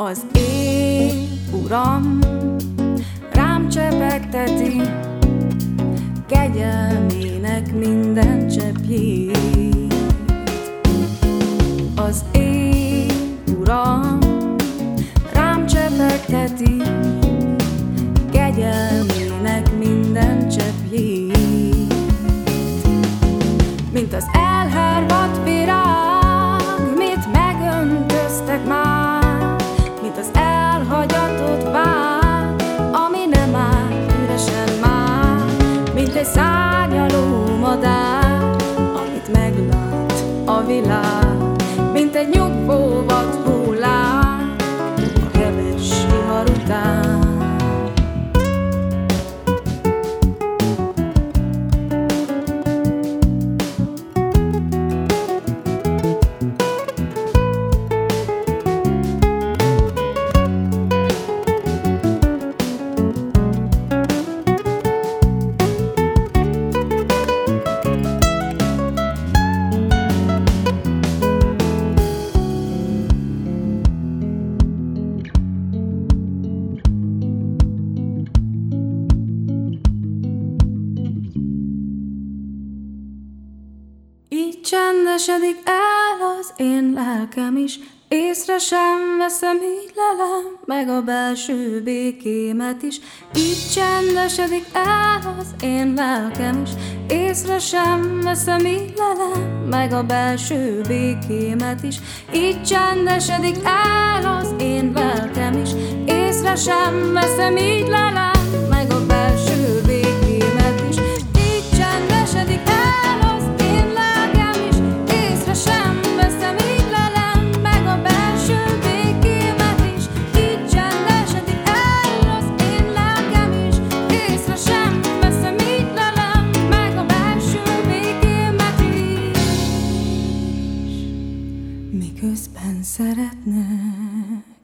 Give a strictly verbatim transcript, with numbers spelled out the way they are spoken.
Az éj, Uram, rám csepegteti kegyelmének minden cseppjét. Az éj, Uram, rám csepegteti kegyelmének minden cseppjét. Mint az elhárvadt virág, mit megöntöztek már, mint az elhagyatott vár, ami nem áll üresen már, mint egy szárnyaló madár, amit meglát a világ, mint egy nyugvó vad hullám a heves vihar után. Így csendesedik el az én lelkem is, észre sem veszem, így lelem meg a belső békémet is. Így csendesedik el az én lelkem is, észre sem veszem, így lelem meg a belső békémet is. Így csendesedik el az én lelkem is, észre sem veszem, így lelem meg a belső békémet is. Így csendesedik el az miközben szeretnék.